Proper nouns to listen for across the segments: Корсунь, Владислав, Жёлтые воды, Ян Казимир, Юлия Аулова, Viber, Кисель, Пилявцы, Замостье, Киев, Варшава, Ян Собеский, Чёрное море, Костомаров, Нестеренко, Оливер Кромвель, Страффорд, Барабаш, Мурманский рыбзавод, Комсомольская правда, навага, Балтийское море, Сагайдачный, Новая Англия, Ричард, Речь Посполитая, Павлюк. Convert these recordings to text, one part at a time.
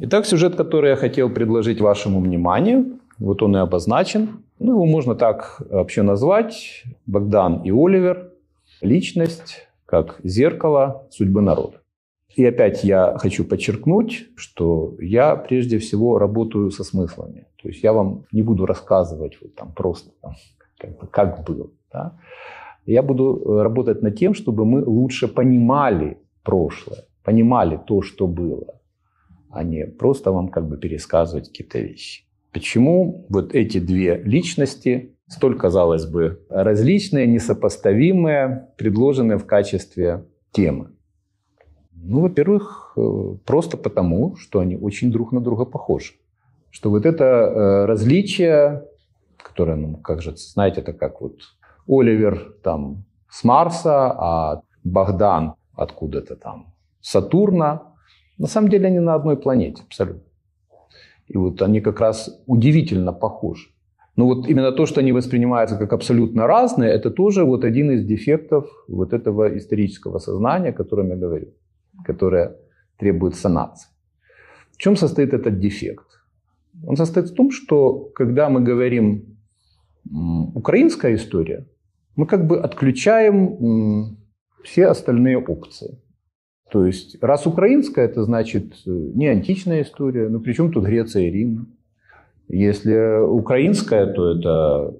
Итак, сюжет, который я хотел предложить вашему вниманию, вот он и обозначен. Ну, его можно так вообще назвать. Богдан и Оливер. Личность как зеркало судьбы народа. И опять я хочу подчеркнуть, что я прежде всего работаю со смыслами. То есть я вам не буду рассказывать вот там просто как было. Да? Я буду работать над тем, чтобы мы лучше понимали прошлое, понимали то, что было, а не просто вам как бы пересказывать какие-то вещи. Почему вот эти две личности, столь, казалось бы, различные, несопоставимые, предложены в качестве темы? Ну, во-первых, просто потому, что они очень друг на друга похожи. Что вот это различие, которое, ну, как же, знаете, это как вот Оливер там с Марса, а Богдан откуда-то там Сатурна. На самом деле они на одной планете абсолютно. И вот они как раз удивительно похожи. Но вот именно то, что они воспринимаются как абсолютно разные, это тоже вот один из дефектов вот этого исторического сознания, о котором я говорю, которое требует санации. В чем состоит этот дефект? Он состоит в том, что когда мы говорим «украинская история», мы как бы отключаем все остальные опции. То есть, раз украинская, это значит не античная история, но причем тут Греция и Рим. Если украинская, то это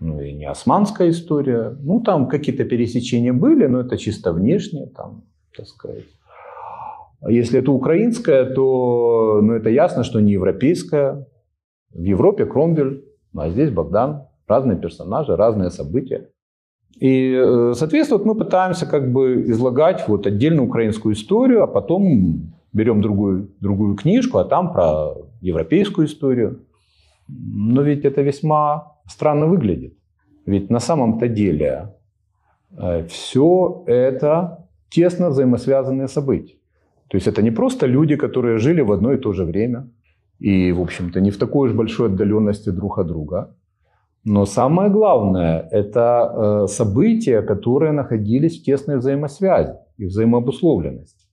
и не османская история. Ну, там какие-то пересечения были, но это чисто внешнее, там, так сказать. Если это украинская, то это ясно, что не европейская. В Европе Кромвель, а здесь Богдан. Разные персонажи, разные события. И, соответственно, вот мы пытаемся как бы излагать вот отдельно украинскую историю, а потом берем другую книжку, а там про европейскую историю. Но ведь это весьма странно выглядит. Ведь на самом-то деле все это тесно взаимосвязанные события. То есть это не просто люди, которые жили в одно и то же время и, в общем-то, не в такой уж большой отдаленности друг от друга. Но самое главное – это события, которые находились в тесной взаимосвязи и взаимообусловленности.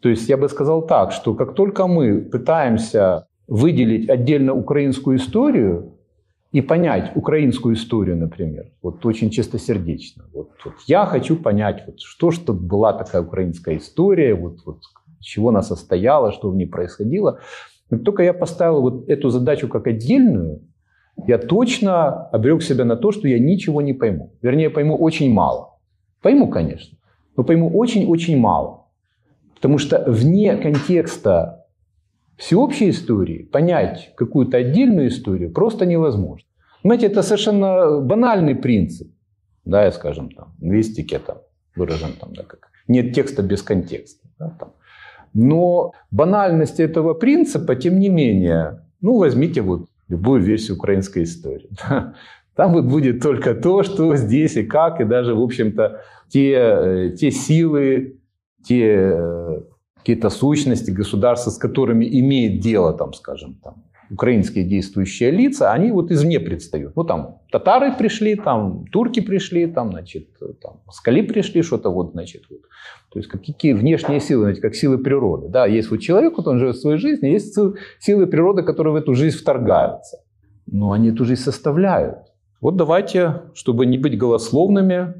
То есть я бы сказал так, что как только мы пытаемся выделить отдельно украинскую историю и понять украинскую историю, например, вот очень чистосердечно. Вот я хочу понять, вот, что была такая украинская история, вот, чего она состояла, что в ней происходило. Как только я поставил вот эту задачу как отдельную, я точно обрек себя на то, что я ничего не пойму. Вернее, пойму очень мало. Пойму, конечно, но пойму очень-очень мало. Потому что вне контекста всеобщей истории понять какую-то отдельную историю просто невозможно. Понимаете, это совершенно банальный принцип. Да, я, скажем, там, в листике там, выражен, там, да, как нет текста без контекста. Да, там. Но банальность этого принципа, тем не менее, ну, возьмите вот любую версию украинской истории. Там вот будет только то, что здесь и как, и даже, в общем-то, те силы, те какие-то сущности государства, с которыми имеет дело, там, скажем, там, украинские действующие лица, они вот извне предстают. Ну, там, татары пришли, там, турки пришли, там, значит, там, москали пришли, что-то вот, значит, вот. То есть, какие внешние силы, знаете, как силы природы. Да, есть вот человек, вот он живет своей жизнью, есть силы природы, которые в эту жизнь вторгаются. Но они эту жизнь составляют. Вот давайте, чтобы не быть голословными,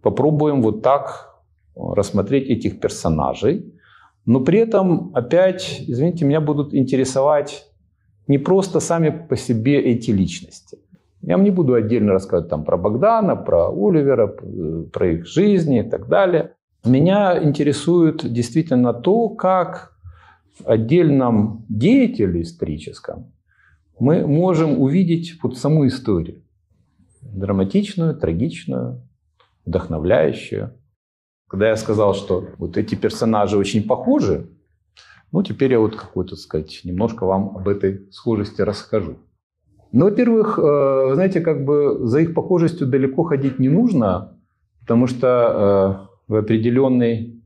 попробуем вот так рассмотреть этих персонажей. Но при этом, опять, извините, меня будут интересовать не просто сами по себе эти личности. Я вам не буду отдельно рассказывать там про Богдана, про Оливера, про их жизни и так далее. Меня интересует действительно то, как в отдельном деятеле историческом мы можем увидеть вот саму историю. Драматичную, трагичную, вдохновляющую. Когда я сказал, что вот эти персонажи очень похожи, ну, теперь я вот какой-то, так сказать, немножко вам об этой схожести расскажу. Ну, во-первых, знаете, как бы за их похожестью далеко ходить не нужно, потому что в определенный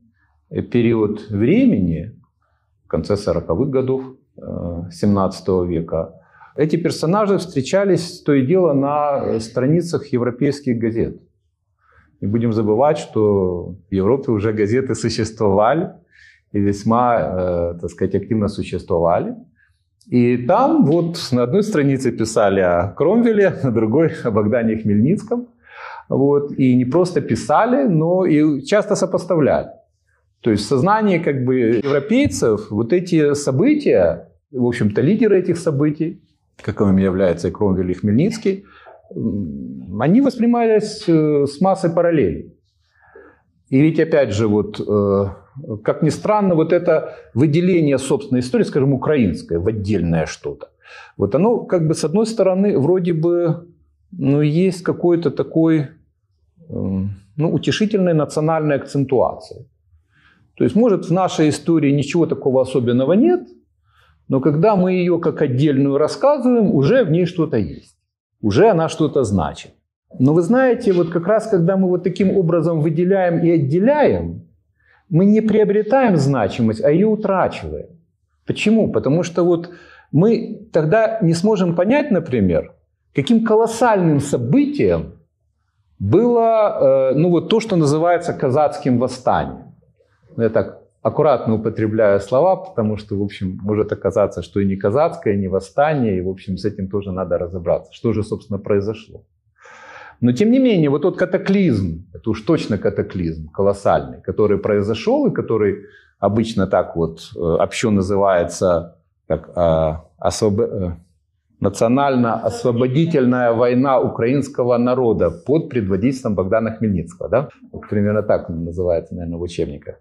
период времени, в конце 40-х годов 17 века, эти персонажи встречались, то и дело, на страницах европейских газет. Не будем забывать, что в Европе уже газеты существовали. и весьма, так сказать, активно существовали. И там вот на одной странице писали о Кромвеле, на другой о Богдане Хмельницком. Вот. И не просто писали, но и часто сопоставляли. То есть в сознании как бы европейцев вот эти события, в общем-то лидеры этих событий, каковым является и Кромвель, и Хмельницкий, они воспринимались с массой параллелей. И ведь опять же, вот, как ни странно, вот это выделение собственной истории, скажем, украинской, в отдельное что-то, вот оно как бы с одной стороны вроде бы, ну, есть какой-то такой, ну, утешительной национальной акцентуации. То есть, может, в нашей истории ничего такого особенного нет, но когда мы ее как отдельную рассказываем, уже в ней что-то есть. Уже она что-то значит. Но вы знаете, вот как раз, когда мы вот таким образом выделяем и отделяем, мы не приобретаем значимость, а ее утрачиваем. Почему? Потому что вот мы тогда не сможем понять, например, каким колоссальным событием было, ну, вот то, что называется казацким восстанием. Я так аккуратно употребляю слова, потому что, в общем, может оказаться, что и не казацкое, и не восстание, и, в общем, с этим тоже надо разобраться, что же, собственно, произошло. Но, тем не менее, вот тот катаклизм, это уж точно катаклизм колоссальный, который произошел и который обычно так вот общо называется как национально-освободительная война украинского народа под предводительством Богдана Хмельницкого. Да? Вот примерно так он называется, наверное, в учебниках.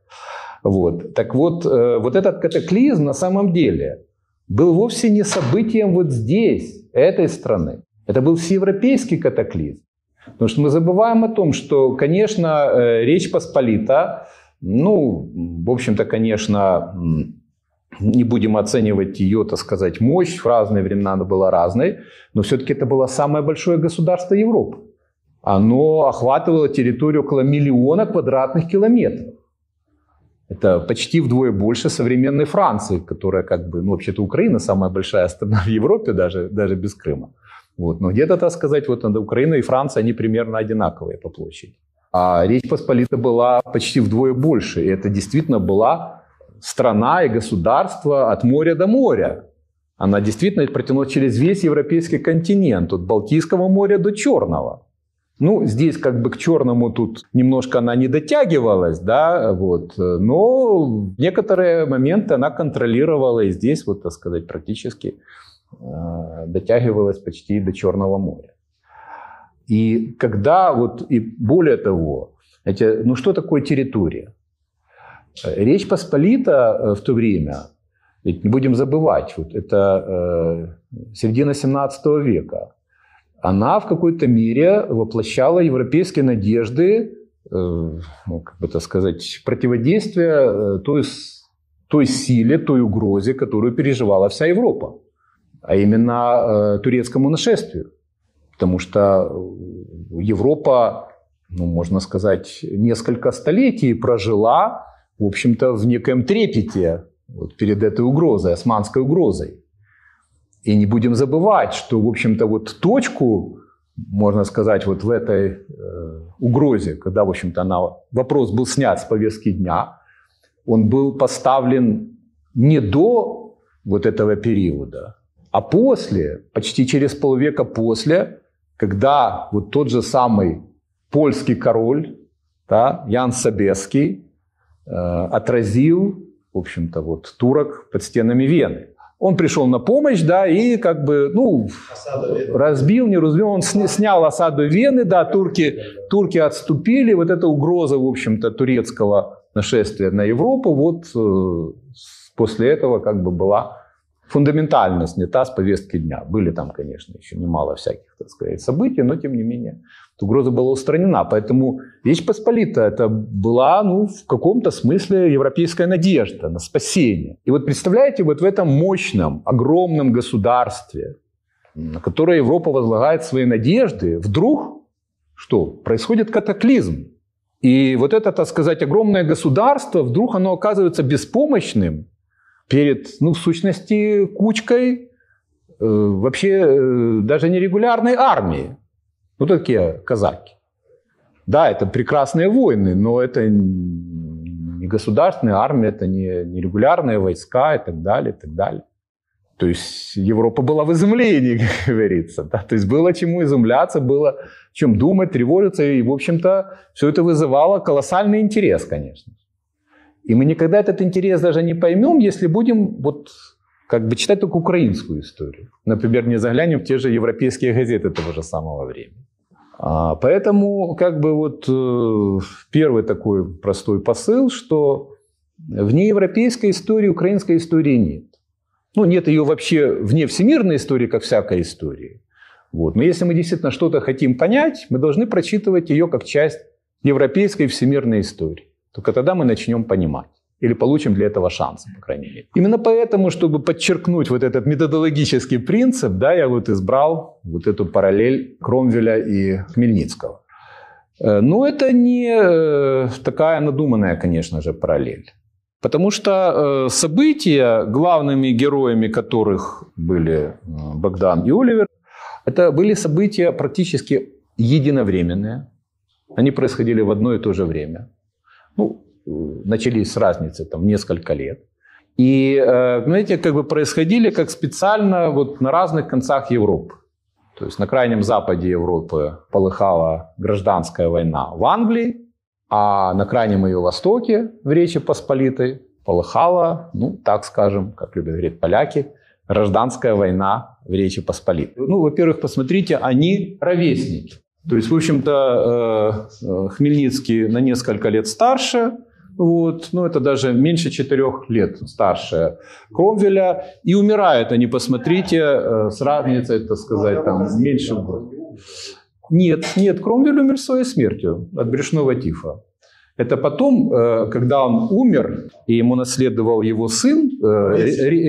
Вот. Так вот, вот этот катаклизм на самом деле был вовсе не событием вот здесь, этой страны. Это был всеевропейский катаклизм. Потому что мы забываем о том, что, конечно, Речь Посполита, ну, в общем-то, конечно, не будем оценивать ее, так сказать, мощь, в разные времена она была разной, но все-таки это было самое большое государство Европы. Оно охватывало территорию около 1 миллиона квадратных километров. Это почти вдвое больше современной Франции, которая как бы, ну, вообще-то Украина самая большая страна в Европе, даже без Крыма. Вот. Но где-то, так сказать, вот Украина и Франция, они примерно одинаковые по площади. А Речь Посполита была почти вдвое больше. И это действительно была страна и государство от моря до моря. Она действительно протянулась через весь европейский континент, от Балтийского моря до Черного. Ну, здесь как бы к Черному тут немножко она не дотягивалась, да, вот, но в некоторые моменты она контролировала и здесь, вот, так сказать, практически дотягивалась почти до Черного моря. И когда вот, и более того, эти, ну что такое территория? Речь Посполита в то время, ведь не будем забывать, вот это середина 17 века, она в какой-то мере воплощала европейские надежды, ну, как бы так сказать, противодействия той силе, той угрозе, которую переживала вся Европа. А именно турецкому нашествию. Потому что Европа, ну, можно сказать, несколько столетий прожила, в общем-то, в некоем трепете вот, перед этой угрозой, османской угрозой. И не будем забывать, что, в общем-то, вот точку, можно сказать, вот в этой угрозе, когда, в общем-то, вопрос был снят с повестки дня, он был поставлен не до вот этого периода, а после, почти через полвека после, когда вот тот же самый польский король, да, Ян Собеский, отразил, в общем-то, вот турок под стенами Вены. Он пришел на помощь, да, и как бы, ну, разбил, не разбил, он снял осаду Вены, да, турки отступили, вот эта угроза, в общем-то, турецкого нашествия на Европу, вот после этого как бы была фундаментально снята с повестки дня. Были там, конечно, еще немало всяких, так сказать, событий, но, тем не менее, угроза была устранена. Поэтому Речь Посполитая это была, ну, в каком-то смысле европейская надежда на спасение. И вот представляете, вот в этом мощном, огромном государстве, на которое Европа возлагает свои надежды, вдруг что? Происходит катаклизм. И вот это, так сказать, огромное государство, вдруг оно оказывается беспомощным перед, ну, в сущности, кучкой вообще даже нерегулярной армии. Ну, такие казаки. Да, это прекрасные войны, но это не государственная армия, это не регулярные войска и так далее, и так далее. То есть Европа была в изумлении, как говорится. Да? То есть было чему изумляться, было чем думать, тревожиться. И, в общем-то, все это вызывало колоссальный интерес, конечно. И мы никогда этот интерес даже не поймем, если будем вот как бы читать только украинскую историю. Например, не заглянем в те же европейские газеты того же самого времени. Поэтому как бы вот первый такой простой посыл, что вне европейской истории украинской истории нет. Ну, нет ее вообще вне всемирной истории, как всякой истории. Вот. Но если мы действительно что-то хотим понять, мы должны прочитывать ее как часть европейской всемирной истории. Только тогда мы начнем понимать. Или получим для этого шансы, по крайней мере. Именно поэтому, чтобы подчеркнуть вот этот методологический принцип, да, я вот избрал вот эту параллель Кромвеля и Хмельницкого. Но это не такая надуманная, конечно же, параллель. Потому что события, главными героями которых были Богдан и Оливер, это были события практически единовременные. Они происходили в одно и то же время. Ну, начались с разницы там, в несколько лет. И, знаете, как бы происходили как специально вот на разных концах Европы. То есть на крайнем западе Европы полыхала гражданская война в Англии, а на крайнем ее востоке, в Речи Посполитой, полыхала, ну, так скажем, как любят говорить поляки, гражданская война в Речи Посполитой. Ну, во-первых, посмотрите, они ровесники. То есть, в общем-то, Хмельницкий на несколько лет старше, вот, ну, это даже меньше 4 лет старше Кромвеля. И умирают они, посмотрите, с разницей, так сказать, там, меньше года. Нет, Кромвель умер своей смертью от брюшного тифа. Это потом, когда он умер, и ему наследовал его сын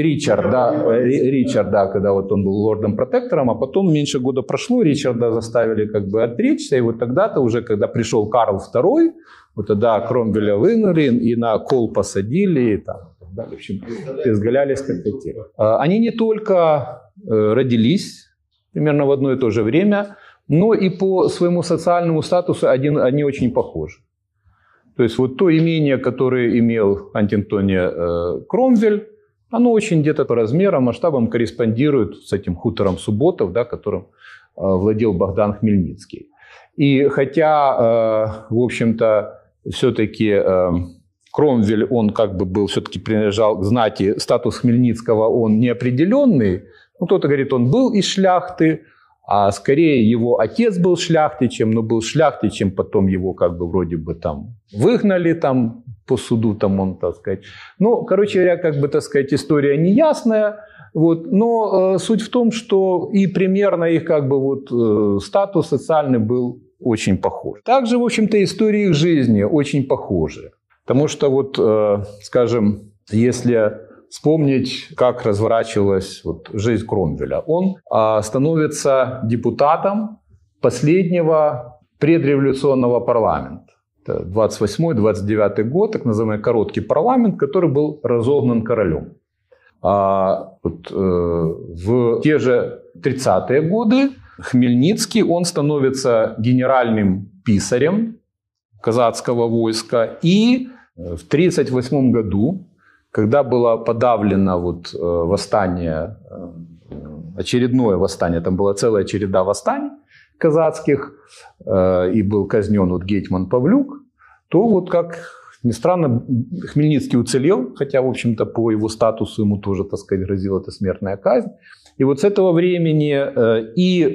Ричард, когда вот он был лордом-протектором, а потом меньше года прошло, Ричарда заставили как бы отречься, и вот тогда-то уже, когда пришел Карл II, вот тогда Кромвеля вынули и на кол посадили, и там, да, в общем, изгалялись как хотели. Они не только родились примерно в одно и то же время, но и по своему социальному статусу они очень похожи. То есть вот то имение, которое имел Антентоне Кромвель, оно очень где-то по размерам, масштабам корреспондирует с этим хутором Субботов, да, которым владел Богдан Хмельницкий. И хотя, в общем-то, все-таки Кромвель, он как бы был, все-таки принадлежал к знати, статус Хмельницкого, он неопределенный. Ну, кто-то говорит, он был из шляхты, а скорее его отец был шляхтичем, но был шляхтичем, потом его как бы вроде бы там выгнали там по суду, там он, так сказать. Ну, короче говоря, как бы, так сказать, история неясная, вот, но суть в том, что и примерно их как бы вот статус социальный был очень похож. Также, в общем-то, истории их жизни очень похожи, потому что вот, скажем, если вспомнить, как разворачивалась вот жизнь Кромвеля. Он становится депутатом последнего предреволюционного парламента. 28-29 год, так называемый короткий парламент, который был разогнан королем. В те же 30-е годы Хмельницкий, он становится генеральным писарем казацкого войска. И в 1938 году, когда было подавлено вот восстание, очередное восстание, там была целая череда восстаний казацких, и был казнен вот гетман Павлюк, то вот как ни странно, Хмельницкий уцелел, хотя, в общем-то, по его статусу ему тоже, так сказать, грозила эта смертная казнь. И вот с этого времени и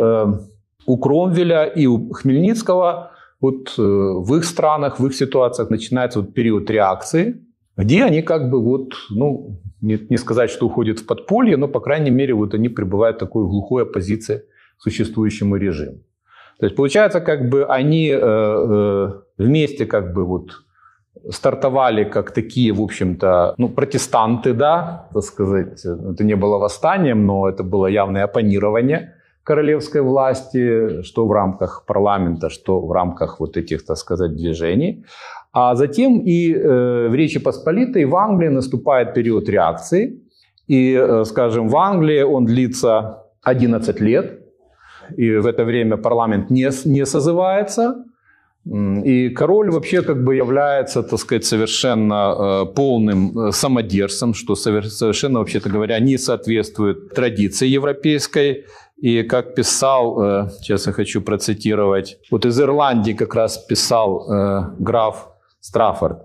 у Кромвеля, и у Хмельницкого вот в их странах, в их ситуациях начинается вот период реакции, где они как бы вот, ну, не сказать, что уходят в подполье, но, по крайней мере, вот они пребывают в такой глухой оппозиции к существующему режиму. То есть, получается, как бы они вместе как бы вот стартовали как такие, в общем-то, ну, протестанты, да, так сказать. Это не было восстанием, но это было явное оппонирование королевской власти, что в рамках парламента, что в рамках вот этих, так сказать, движений. А затем и в Речи Посполитой, в Англии наступает период реакции. И, скажем, в Англии он длится 11 лет. И в это время парламент не созывается. И король вообще как бы является, так сказать, совершенно полным самодержцем, что совершенно, вообще-то говоря, не соответствует традиции европейской. И как писал, сейчас я хочу процитировать, вот из Ирландии как раз писал граф Страффорд: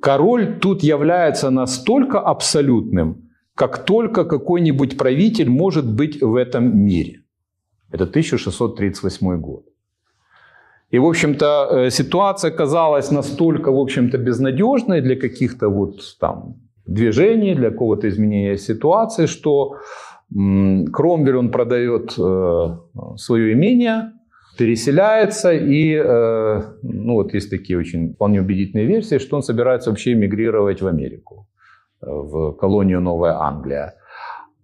король тут является настолько абсолютным, как только какой-нибудь правитель может быть в этом мире. Это 1638 год. И, в общем-то, ситуация казалась настолько, в общем-то, безнадежной для каких-то вот там движений, для какого-то изменения ситуации, что Кромвель, он продает свое имение, переселяется, и, ну, вот есть такие очень вполне убедительные версии, что он собирается вообще эмигрировать в Америку, в колонию Новая Англия.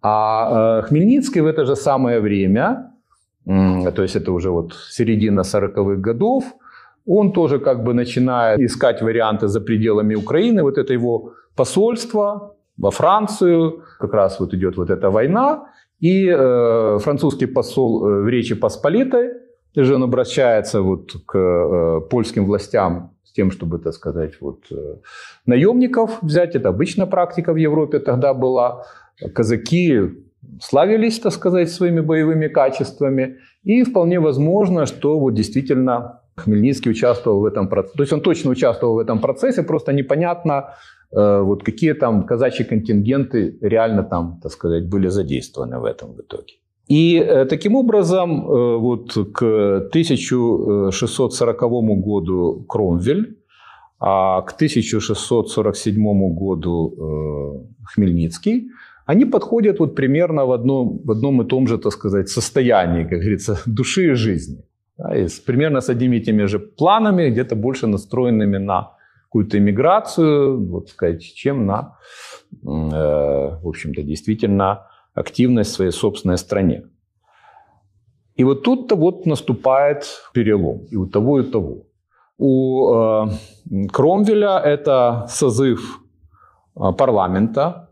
А Хмельницкий в это же самое время, то есть это уже вот середина 40-х годов, он тоже как бы начинает искать варианты за пределами Украины. Вот это его посольство во Францию, как раз вот идет вот эта война, и французский посол в Речи Посполитой, же он обращается вот к польским властям с тем, чтобы, так сказать, вот, наемников взять. Это обычная практика в Европе тогда была. Казаки славились, так сказать, своими боевыми качествами. И вполне возможно, что вот действительно Хмельницкий участвовал в этом процессе. То есть он точно участвовал в этом процессе, просто непонятно, вот какие там казачьи контингенты реально там, так сказать, были задействованы в этом в итоге. И таким образом вот к 1640 году Кромвель, а к 1647 году Хмельницкий, они подходят вот примерно в одном и том же, так сказать, состоянии, как говорится, души и жизни. Да, и примерно с одними и теми же планами, где-то больше настроенными на какую-то эмиграцию, вот, сказать, чем на, в общем-то, действительно активность в своей собственной стране. И вот тут-то вот наступает перелом и у того, и у того. У Кромвеля это созыв парламента,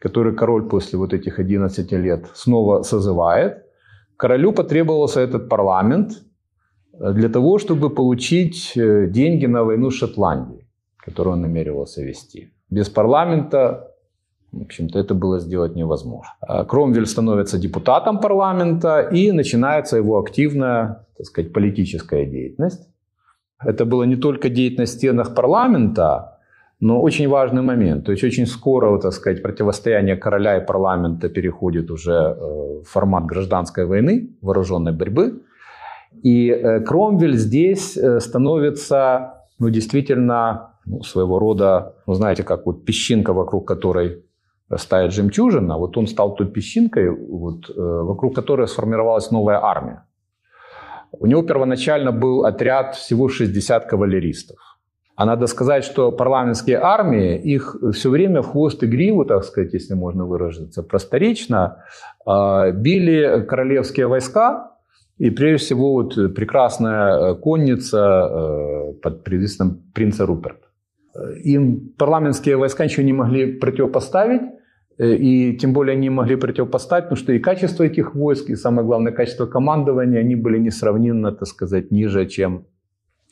который король после вот этих 11 лет снова созывает. Королю потребовался этот парламент для того, чтобы получить деньги на войну с Шотландией, которую он намеревался вести. Без парламента, в общем-то, это было сделать невозможно. Кромвель становится депутатом парламента, и начинается его активная, так сказать, политическая деятельность. Это была не только деятельность в стенах парламента, но очень важный момент. То есть очень скоро, так сказать, противостояние короля и парламента переходит уже в формат гражданской войны, вооруженной борьбы. И Кромвель здесь становится, ну, действительно, ну, своего рода, ну, знаете, как вот песчинка, вокруг которой растает жемчужина. Вот он стал той песчинкой, вот, вокруг которой сформировалась новая армия. У него первоначально был отряд всего 60 кавалеристов. А надо сказать, что парламентские армии, их все время в хвост и гриву, так сказать, если можно выразиться просторечно, били королевские войска. И прежде всего вот прекрасная конница под предводительством принца Руперта. Им парламентские войска ничего не могли противопоставить. И тем более не могли противопоставить, потому что и качество этих войск, и самое главное качество командования, они были несравненно, так сказать, ниже, чем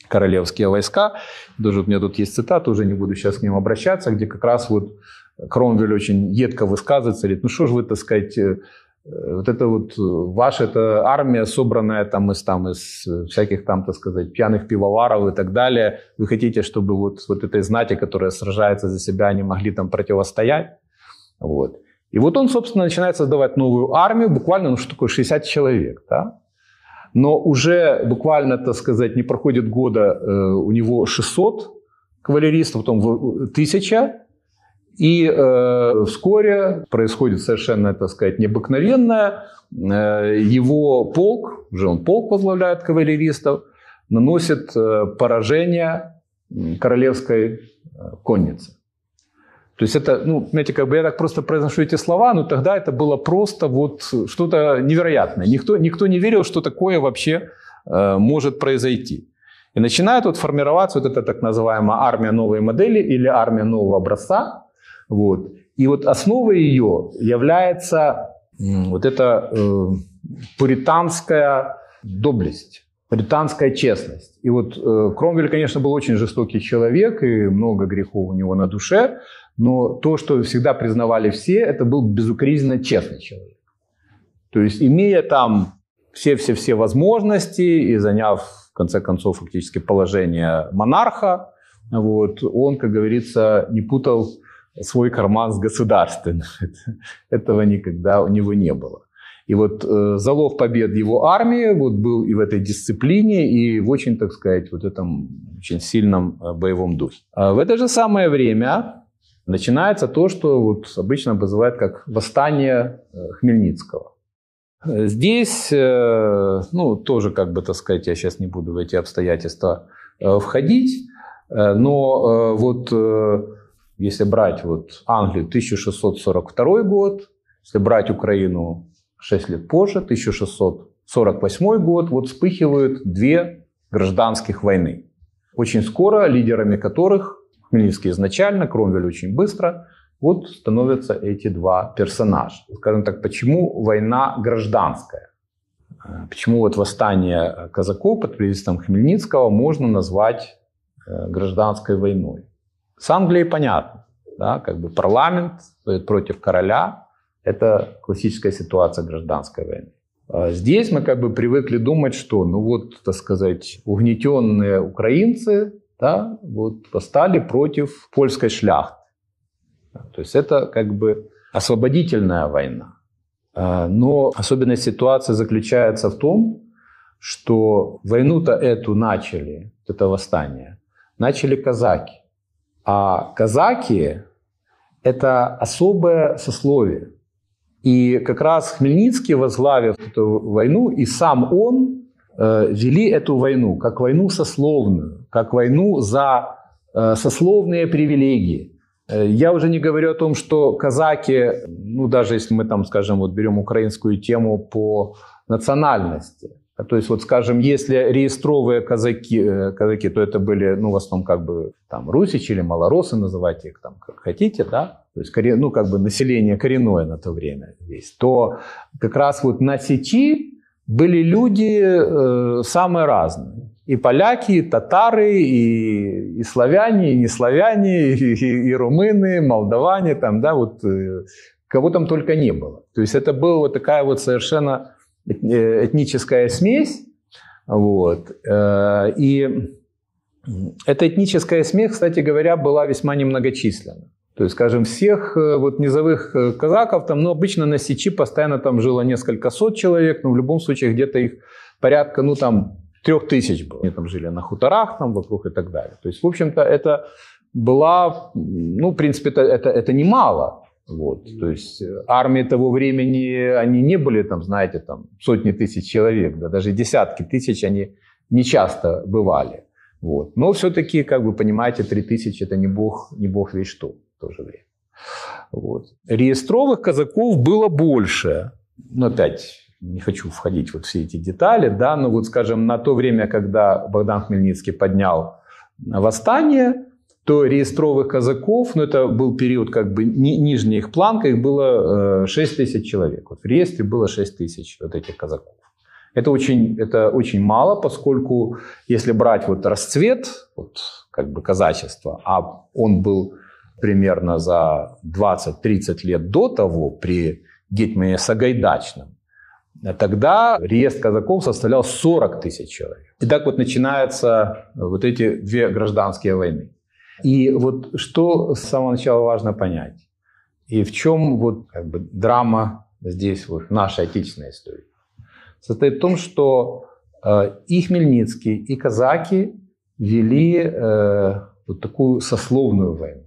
королевские войска. Даже у меня тут есть цитата, уже не буду сейчас к ним обращаться, где как раз вот Кромвель очень едко высказывается, говорит: ну что же вы, так сказать, вот это вот ваша эта армия, собранная там, из всяких там, так сказать, пьяных пивоваров и так далее, вы хотите, чтобы вот этой знати, которая сражается за себя, они могли там противостоять? Вот. И вот он, собственно, начинает создавать новую армию, буквально, ну что такое, 60 человек, да? Но уже буквально, так сказать, не проходит года, у него 600 кавалеристов, потом 1000. И вскоре происходит совершенно, так сказать, необыкновенное. Его полк, уже он полк возглавляет кавалеристов, наносит поражение королевской коннице. То есть это, ну, знаете, как бы я так просто произношу эти слова, но тогда это было просто вот что-то невероятное. Никто не верил, что такое вообще может произойти. И начинает вот формироваться вот эта так называемая армия новой модели или армия нового образца. Вот. И вот основой ее является вот эта пуританская доблесть, британская честность. И вот Кромвель, конечно, был очень жестокий человек, и много грехов у него на душе, но то, что всегда признавали все, это был безукоризненно честный человек. То есть, имея там все-все-все возможности и заняв, в конце концов, фактически положение монарха, вот, он, как говорится, не путал свой карман с государственным. Этого никогда у него не было. И вот залог побед его армии вот, был и в этой дисциплине, и в очень, так сказать, вот этом очень сильном боевом духе. А в это же самое время начинается то, что вот обычно обозывают как восстание Хмельницкого. Здесь, ну, тоже, как бы, так сказать, я сейчас не буду в эти обстоятельства входить, но вот если брать вот Англию 1642 год, если брать Украину 6 лет позже, 1648 год, вот вспыхивают две гражданских войны, очень скоро лидерами которых, Хмельницкий изначально, Кромвель очень быстро, вот становятся эти два персонажа. Скажем так, почему война гражданская? Почему вот восстание казаков под предводительством Хмельницкого можно назвать гражданской войной? С Англией понятно, да, как бы парламент против короля. Это классическая ситуация гражданской войны. Здесь мы как бы привыкли думать, что, ну вот, так сказать, угнетенные украинцы, да, вот восстали против польской шляхты. То есть это как бы освободительная война. Но особенность ситуации заключается в том, что войну-то эту начали, это восстание, начали казаки. А казаки – это особое сословие. И как раз Хмельницкий, возглавив эту войну, и сам он вели эту войну как войну сословную, как войну за сословные привилегии. Я уже не говорю о том, что казаки, ну даже если мы там, скажем, вот берем украинскую тему по национальности, то есть вот, скажем, если реестровые казаки, то это были, ну в основном как бы там русичи или малоросы, называйте их там как хотите, да, то есть ну как бы население коренное на то время здесь, то как раз вот на Сечи были люди самые разные. И поляки, и татары, и славяне, и неславяне, и румыны, и молдаване, там, да, вот, кого там только не было. То есть это была вот такая вот совершенно этническая смесь. Вот. И эта этническая смесь, кстати говоря, была весьма немногочисленна. То есть, скажем, всех вот низовых казаков, там, ну, обычно на Сечи постоянно там жило несколько сот человек, но в любом случае где-то их порядка, ну, там, 3000 было. Они там жили на хуторах, там, вокруг и так далее. То есть, в общем-то, это была, ну, в принципе, это немало. Вот. То есть, армии того времени, они не были, там, знаете, там, сотни тысяч человек, да, даже десятки тысяч они не часто бывали. Вот. Но все-таки, как вы понимаете, 3000 – это не бог весь что в то же время. Вот. Реестровых казаков было больше, но опять не хочу входить вот все эти детали, да, но вот, скажем, на то время, когда Богдан Хмельницкий поднял восстание, то реестровых казаков, ну, это был период как бы нижняя их планка, их было 6000 человек. Вот в реестре было 6000 вот этих казаков. Это очень мало, поскольку если брать вот расцвет вот, как бы казачества, а он был примерно за 20-30 лет до того при гетмане Сагайдачном, тогда реестр казаков составлял 40 тысяч человек. И так вот начинаются вот эти две гражданские войны. И вот что с самого начала важно понять, и в чем вот как бы драма здесь вот нашей отечественной истории, состоит в том, что и Хмельницкий, и казаки вели вот такую сословную войну.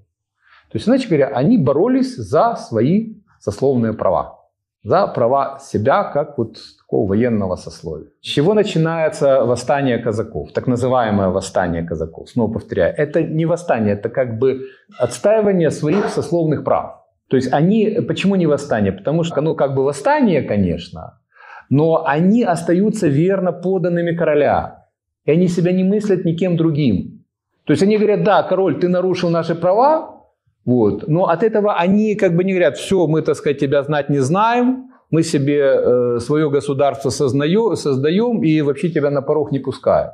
То есть, иначе говоря, они боролись за свои сословные права. За права себя как вот такого военного сословия. С чего начинается восстание казаков? Так называемое восстание казаков. Снова повторяю, это не восстание, это как бы отстаивание своих сословных прав. То есть они, почему не восстание? Потому что оно как бы восстание, конечно, но они остаются верно подданными короля. И они себя не мыслят никем другим. То есть они говорят, да, король, ты нарушил наши права, вот. Но от этого они как бы не говорят, все, мы, так сказать, тебя знать не знаем, мы себе свое государство создаем и вообще тебя на порог не пускаем.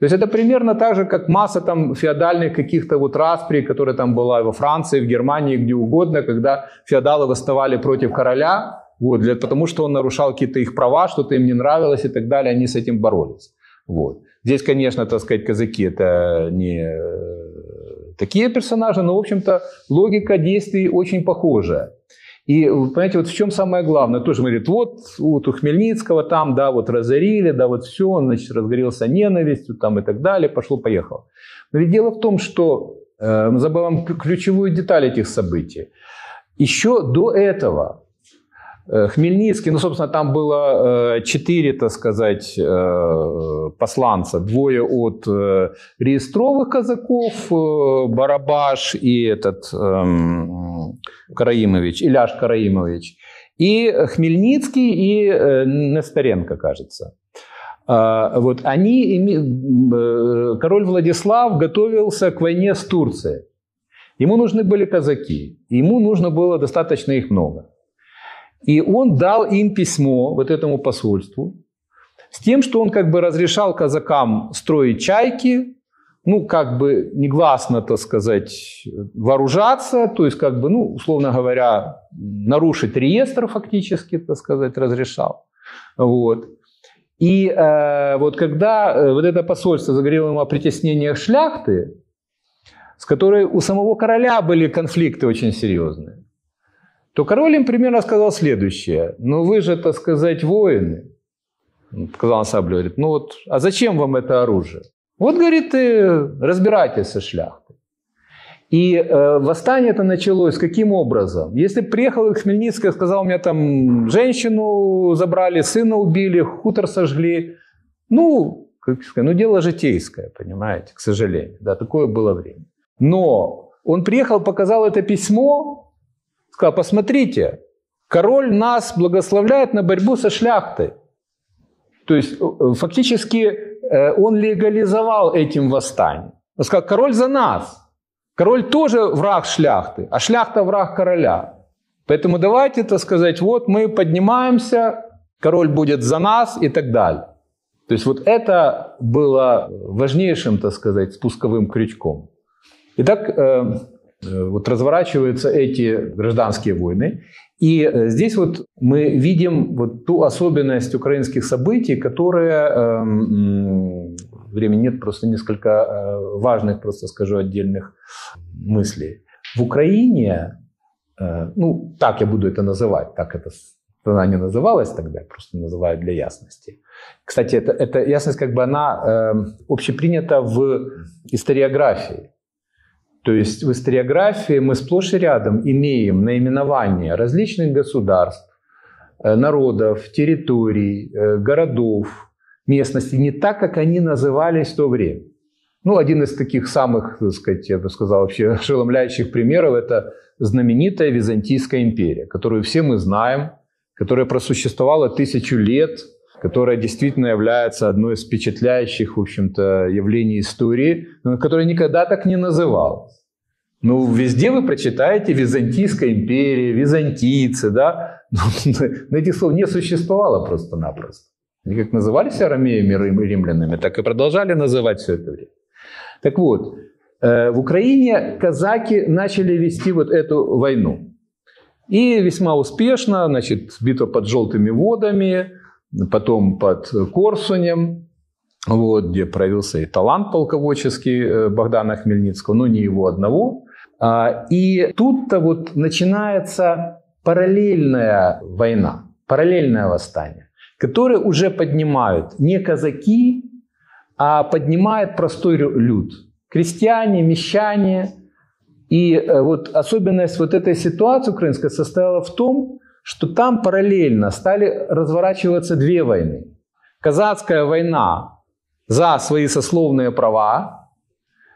То есть это примерно так же, как масса там феодальных каких-то вот распри, которая там была во Франции, в Германии, где угодно, когда феодалы восставали против короля, вот, потому что он нарушал какие-то их права, что-то им не нравилось и так далее, они с этим боролись. Вот. Здесь, конечно, так сказать, казаки это не такие персонажи, но, в общем-то, логика действий очень похожая. И, понимаете, вот в чем самое главное? Тоже говорит, вот у Хмельницкого там, да, вот разорили, да, вот все, он, значит, разгорелся ненавистью там и так далее, пошло-поехало. Но ведь дело в том, что, мы забываем ключевую деталь этих событий. Еще до этого Хмельницкий, ну, собственно, там было 4, так сказать, посланца. 2 от реестровых казаков, Барабаш и этот Караимович, Иляш Караимович. И Хмельницкий, и Нестеренко, кажется. Вот они, король Владислав готовился к войне с Турцией. Ему нужны были казаки. Ему нужно было достаточно их много. И он дал им письмо, вот этому посольству, с тем, что он как бы разрешал казакам строить чайки, ну, как бы негласно, так сказать, вооружаться, то есть, как бы, ну, условно говоря, нарушить реестр фактически, так сказать, разрешал. Вот. И вот когда вот это посольство заговорило ему о притеснениях шляхты, с которой у самого короля были конфликты очень серьезные, то король им примерно сказал следующее. Ну, вы же, так сказать, воины. Сказал Саблю, говорит, ну вот, а зачем вам это оружие? Вот, говорит, разбирайтесь со шляхтой. И восстание-то началось каким образом? Если приехал Хмельницкий, сказал, у меня там женщину забрали, сына убили, хутор сожгли. Ну, как сказать, ну дело житейское, понимаете, к сожалению. Да, такое было время. Но он приехал, показал это письмо, сказал, посмотрите, король нас благословляет на борьбу со шляхтой. То есть, фактически, он легализовал этим восстание. Он сказал, король за нас. Король тоже враг шляхты, а шляхта враг короля. Поэтому давайте, так сказать, вот мы поднимаемся, король будет за нас и так далее. То есть, вот это было важнейшим, так сказать, спусковым крючком. Итак, вот разворачиваются эти гражданские войны. И здесь вот мы видим вот ту особенность украинских событий, которая... Времени нет, просто несколько важных, просто скажу, отдельных мыслей. В Украине, ну, так я буду это называть, так это она не называлась тогда, просто называю для ясности. Кстати, эта ясность, как бы, она общепринята в историографии. То есть в историографии мы сплошь и рядом имеем наименование различных государств, народов, территорий, городов, местностей, не так, как они назывались в то время. Ну, один из таких самых, так сказать, я бы сказал, вообще ошеломляющих примеров – это знаменитая Византийская империя, которую все мы знаем, которая просуществовала 1000 лет, которая действительно является одной из впечатляющих, в общем-то, явлений истории, но которая никогда так не называлась. Ну, везде вы прочитаете Византийская империя, византийцы, да? Но этих слов не существовало просто-напросто. Они как назывались арамеями и римлянами, так и продолжали называть все это время. Так вот, в Украине казаки начали вести вот эту войну. И весьма успешно, значит, битва под Жёлтыми водами, потом под Корсунем, вот, где проявился и талант полководческий Богдана Хмельницкого, но не его одного. И тут-то вот начинается параллельная война, параллельное восстание, которое уже поднимают не казаки, а поднимает простой люд. Крестьяне, мещане. И вот особенность вот этой ситуации украинской состояла в том, что там параллельно стали разворачиваться две войны. Казацкая война за свои сословные права,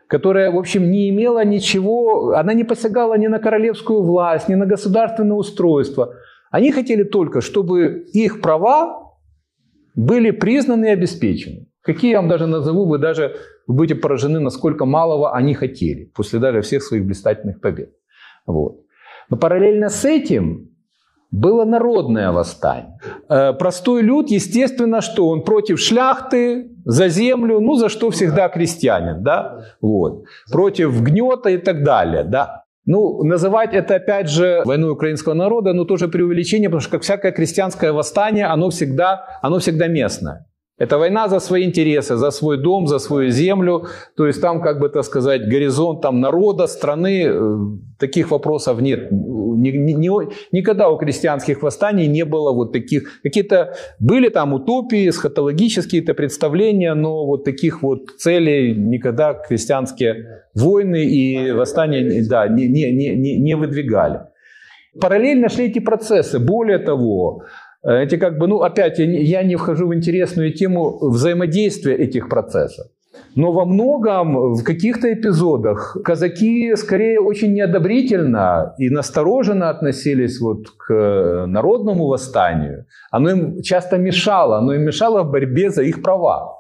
которая, в общем, не имела ничего, она не посягала ни на королевскую власть, ни на государственное устройство. Они хотели только, чтобы их права были признаны и обеспечены. Какие я вам даже назову, вы даже будете поражены, насколько малого они хотели, после даже всех своих блистательных побед. Вот. Но параллельно с этим было народное восстание. Простой люд, естественно, что он против шляхты, за землю, ну за что всегда крестьянин, да, вот, против гнета и так далее, да. Ну, называть это, опять же, войной украинского народа, но тоже преувеличение, потому что, как всякое крестьянское восстание, оно всегда местное. Это война за свои интересы, за свой дом, за свою землю. То есть там, как бы, так сказать, горизонт там, народа, страны, таких вопросов нет. Никогда у крестьянских восстаний не было вот таких. Какие-то были там утопии, эсхатологические представления, но вот таких вот целей никогда крестьянские войны и восстания, да, не выдвигали. Параллельно шли эти процессы. Более того... Эти как бы, ну опять, я не вхожу в интересную тему взаимодействия этих процессов. Но во многом, в каких-то эпизодах, казаки скорее очень неодобрительно и настороженно относились вот к народному восстанию. Оно им часто мешало, в борьбе за их права.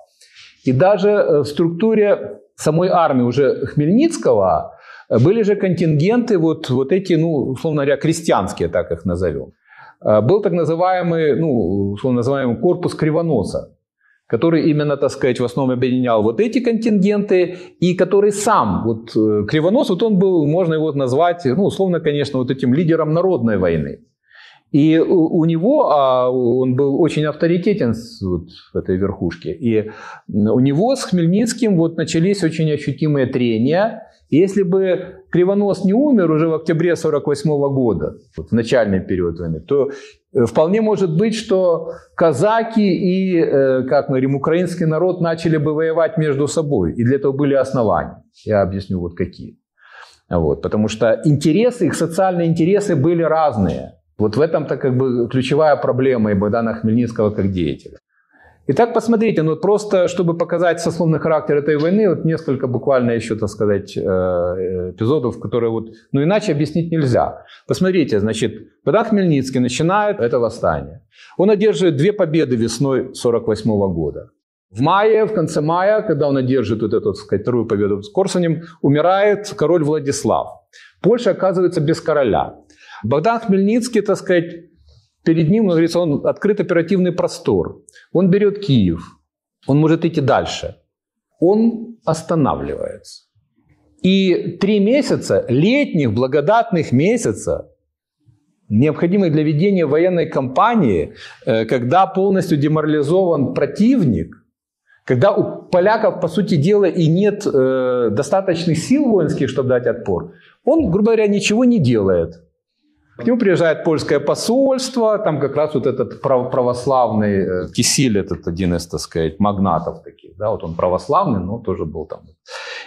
И даже в структуре самой армии уже Хмельницкого были же контингенты вот эти, ну условно говоря, крестьянские, так их назовем. Был так называемый, ну, условно называемый корпус Кривоноса, который именно, так сказать, в основном объединял вот эти контингенты, и который сам, вот Кривонос, вот он был, можно его назвать, ну, условно, конечно, вот этим лидером народной войны. И у него, он был очень авторитетен вот в этой верхушке, и у него с Хмельницким вот начались очень ощутимые трения. Если бы Кривонос не умер уже в октябре 1948 года, вот в начальный период войны, то вполне может быть, что казаки и, как мы говорим, украинский народ начали бы воевать между собой. И для этого были основания. Я объясню, вот какие. Вот, потому что интересы, их социальные интересы были разные. Вот в этом-то как бы ключевая проблема и Богдана Хмельницкого как деятеля. Итак, посмотрите, ну просто, чтобы показать сословный характер этой войны, вот несколько буквально еще, так сказать, эпизодов, которые вот, ну иначе объяснить нельзя. Посмотрите, значит, Богдан Хмельницкий начинает это восстание. Он одерживает 2 победы весной 1948 года. В мае, в конце мая, когда он одерживает вот эту, так сказать, 2-ю победу с Корсунем, умирает король Владислав. Польша оказывается без короля. Богдан Хмельницкий, так сказать, перед ним, он говорит, он открыт оперативный простор. Он берет Киев. Он может идти дальше. Он останавливается. И 3 месяца, летних благодатных месяца, необходимых для ведения военной кампании, когда полностью деморализован противник, когда у поляков, по сути дела, и нет достаточных сил воинских, чтобы дать отпор, он, грубо говоря, ничего не делает. К нему приезжает польское посольство, там как раз вот этот православный Кисель, этот один из, так сказать, магнатов таких, да, вот он православный, но тоже был там.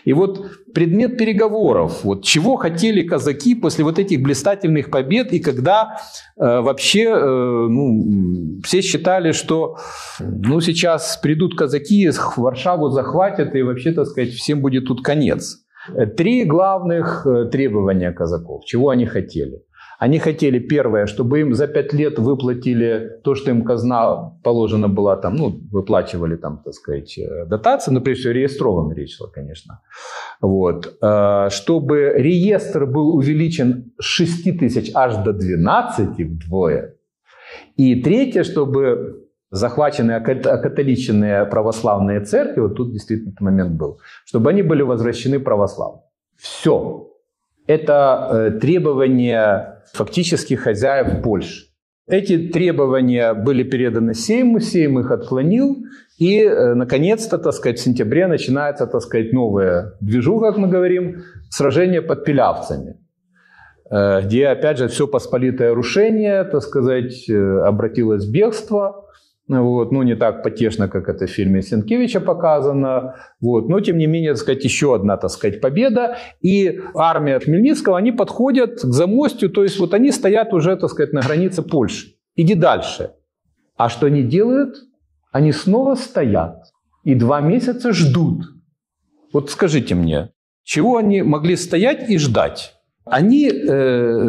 И вот предмет переговоров, вот чего хотели казаки после вот этих блистательных побед, и когда вообще, ну, все считали, что, ну, сейчас придут казаки, Варшаву захватят, и вообще, так сказать, всем будет тут конец. 3 главных требования казаков, чего они хотели. Они хотели, первое, чтобы им за 5 лет выплатили то, что им казна положена была, там, ну, выплачивали там, так сказать, дотации, но прежде всего реестровым речь шла, конечно. Вот. Чтобы реестр был увеличен с 6 тысяч аж до 12 вдвое. И третье, чтобы захваченные окатоличенные православные церкви, вот тут действительно этот момент был, чтобы они были возвращены православным. Все. Это требования фактически хозяев Польши. Эти требования были переданы Сейму, Сейм их отклонил. И, наконец-то, так сказать, в сентябре начинается, так сказать, новая движуха, как мы говорим, сражение под Пилявцами. Где, опять же, все посполитое рушение, так сказать, обратилось в бегство. Вот, ну, не так потешно, как это в фильме Сенкевича показано. Вот, но, тем не менее, так сказать, еще одна, так сказать, победа. И армия Хмельницкого, они подходят к Замостью. То есть, вот они стоят уже, так сказать, на границе Польши. Иди дальше. А что они делают? Они снова стоят. И 2 месяца ждут. Вот скажите мне, чего они могли стоять и ждать? Они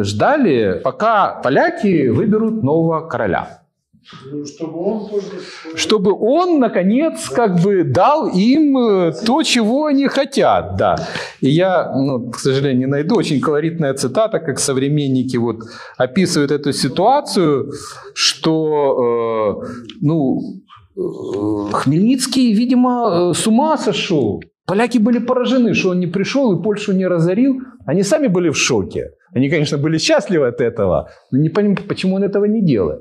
ждали, пока поляки выберут нового короля. Чтобы он, наконец, как бы дал им то, чего они хотят. Да. И я, к сожалению, не найду. Очень колоритная цитата, как современники вот описывают эту ситуацию, что Хмельницкий, видимо, с ума сошел. Поляки были поражены, что он не пришел и Польшу не разорил. Они сами были в шоке. Они, конечно, были счастливы от этого, но не понимают, почему он этого не делает.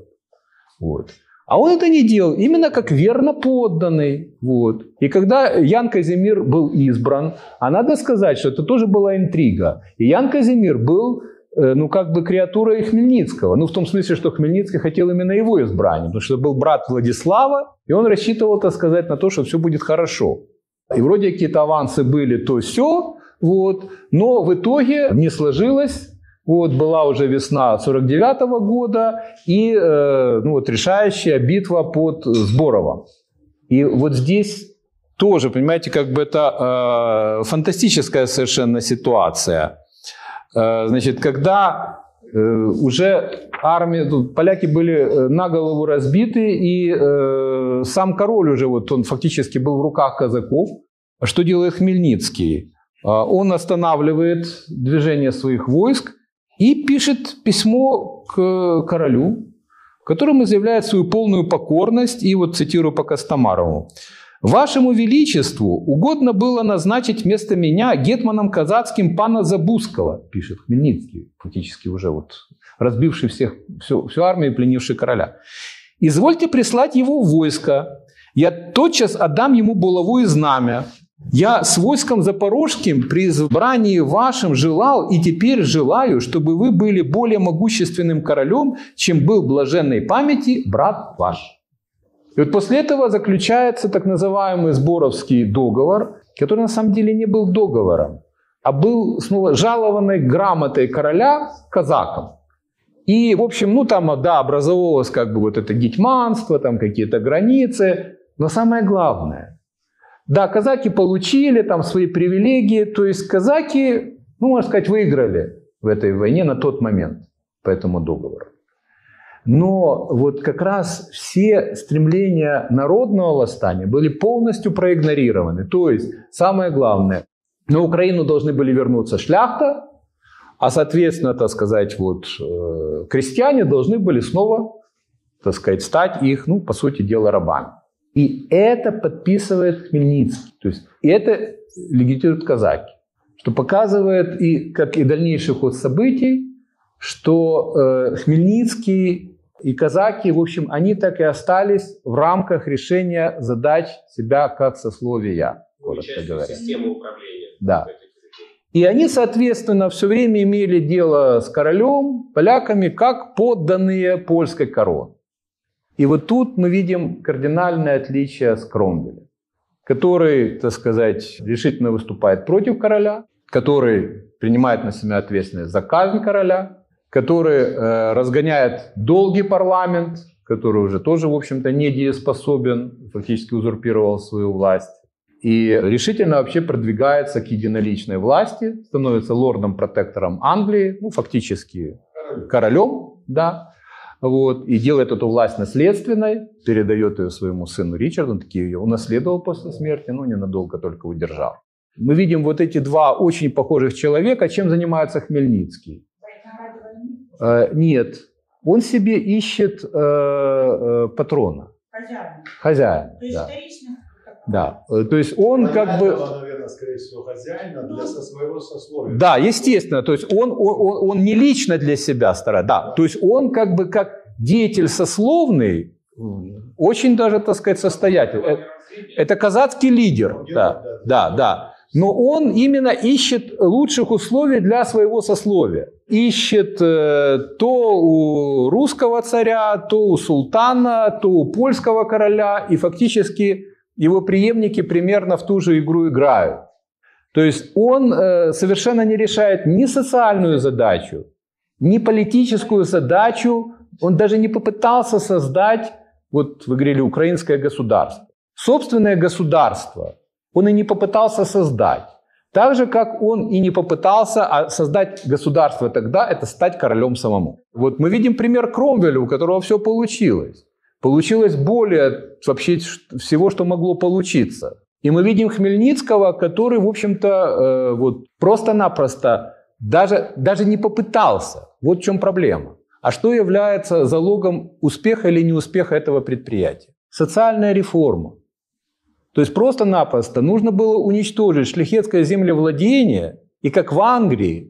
Вот. А он это не делал, именно как верно подданный. Вот. И когда Ян Казимир был избран, а надо сказать, что это тоже была интрига. И Ян Казимир был, как бы креатурой Хмельницкого. В том смысле, что Хмельницкий хотел именно его избрания, потому что был брат Владислава, и он рассчитывал, так сказать, на то, что все будет хорошо. И вроде какие-то авансы были, то-сё, вот. Но в итоге не сложилось. Вот, была уже весна 1949 года и решающая битва под Сборовом. И вот здесь тоже, понимаете, как бы это фантастическая совершенно ситуация. Значит, когда уже поляки были на голову разбиты, и сам король уже, он фактически был в руках казаков. Что делает Хмельницкий? Он останавливает движение своих войск и пишет письмо к королю, которым изъявляет свою полную покорность. И цитирую по Костомарову. «Вашему Величеству угодно было назначить вместо меня гетманом казацким пана Забузского», пишет Хмельницкий, фактически уже разбивший всю армию и пленивший короля. «Извольте прислать его в войско. Я тотчас отдам ему булаву и знамя. Я с войском запорожским при избрании вашим желал и теперь желаю, чтобы вы были более могущественным королем, чем был блаженной памяти брат ваш». И после этого заключается так называемый Сборовский договор, который на самом деле не был договором, а был снова жалованной грамотой короля казакам. И, в общем, образовалось как бы это гетьманство, там какие-то границы, но самое главное. Да, казаки получили свои привилегии, то есть казаки, можно сказать, выиграли в этой войне на тот момент по этому договору. Но как раз все стремления народного восстания были полностью проигнорированы. То есть, самое главное, на Украину должны были вернуться шляхта, а, соответственно, так сказать, крестьяне должны были снова, так сказать, стать их, по сути дела, рабами. И это подписывает Хмельницкий. То есть, и это легитимирует казаки. Что показывает, как и дальнейший ход событий, что Хмельницкий и казаки, в общем, они так и остались в рамках решения задач себя как сословия. Системы управления. Да. И они, соответственно, все время имели дело с королем, поляками, как подданные польской короны. И тут мы видим кардинальное отличие с Кромвелем, который, так сказать, решительно выступает против короля, который принимает на себя ответственность за казнь короля, который разгоняет долгий парламент, который уже тоже, в общем-то, недееспособен, фактически узурпировал свою власть. И решительно вообще продвигается к единоличной власти, становится лордом-протектором Англии, фактически королем, да. И делает эту власть наследственной, передает ее своему сыну Ричарду, он таки ее унаследовал после смерти, ненадолго только удержал. Мы видим эти два очень похожих человека. Чем занимается Хмельницкий? Нет, он себе ищет патрона. Хозяин. Да, то есть он как бы... наверное, скорее всего, хозяина для своего сословия. Да, естественно, то есть он не лично для себя старается, да. То есть он как бы как деятель сословный, очень даже, так сказать, состоятельный. Это казацкий лидер, да. Но он именно ищет лучших условий для своего сословия. Ищет то у русского царя, то у султана, то у польского короля, и фактически... его преемники примерно в ту же игру играют. То есть он совершенно не решает ни социальную задачу, ни политическую задачу. Он даже не попытался создать, вы говорили, украинское государство. Собственное государство он и не попытался создать. Так же, как он и не попытался создать государство тогда, это стать королем самому. Мы видим пример Кромвеля, у которого все получилось. получилось более вообще всего, что могло получиться. И мы видим Хмельницкого, который, в общем-то, вот просто-напросто даже не попытался. Вот в чем проблема. А что является залогом успеха или неуспеха этого предприятия? Социальная реформа. То есть просто-напросто нужно было уничтожить шляхетское землевладение и, как в Англии,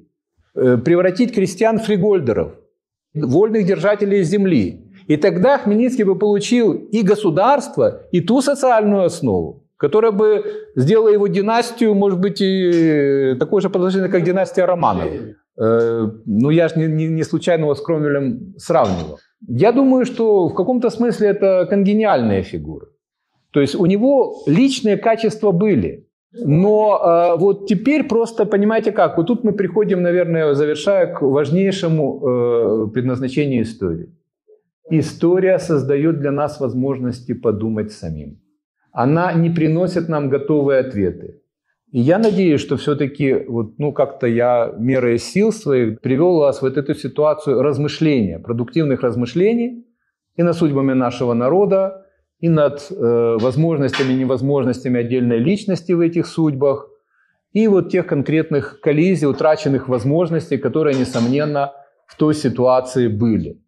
превратить крестьян в фригольдеров, вольных держателей земли. И тогда Хмельницкий бы получил и государство, и ту социальную основу, которая бы сделала его династию, может быть, и такой же продолжительной, как династия Романовых. Ну, я же не случайно его с Кромвелем сравнивал. Я думаю, что в каком-то смысле это конгениальные фигуры. То есть у него личные качества были. Но вот теперь просто, понимаете как, вот тут мы приходим, наверное, завершая, к важнейшему предназначению истории. История создает для нас возможности подумать самим. Она не приносит нам готовые ответы. И я надеюсь, что все-таки вот, ну, как-то я мерой сил своих привел вас в эту ситуацию размышления, продуктивных размышлений и над судьбами нашего народа, и над возможностями и невозможностями отдельной личности в этих судьбах, и вот тех конкретных коллизий, утраченных возможностей, которые, несомненно, в той ситуации были.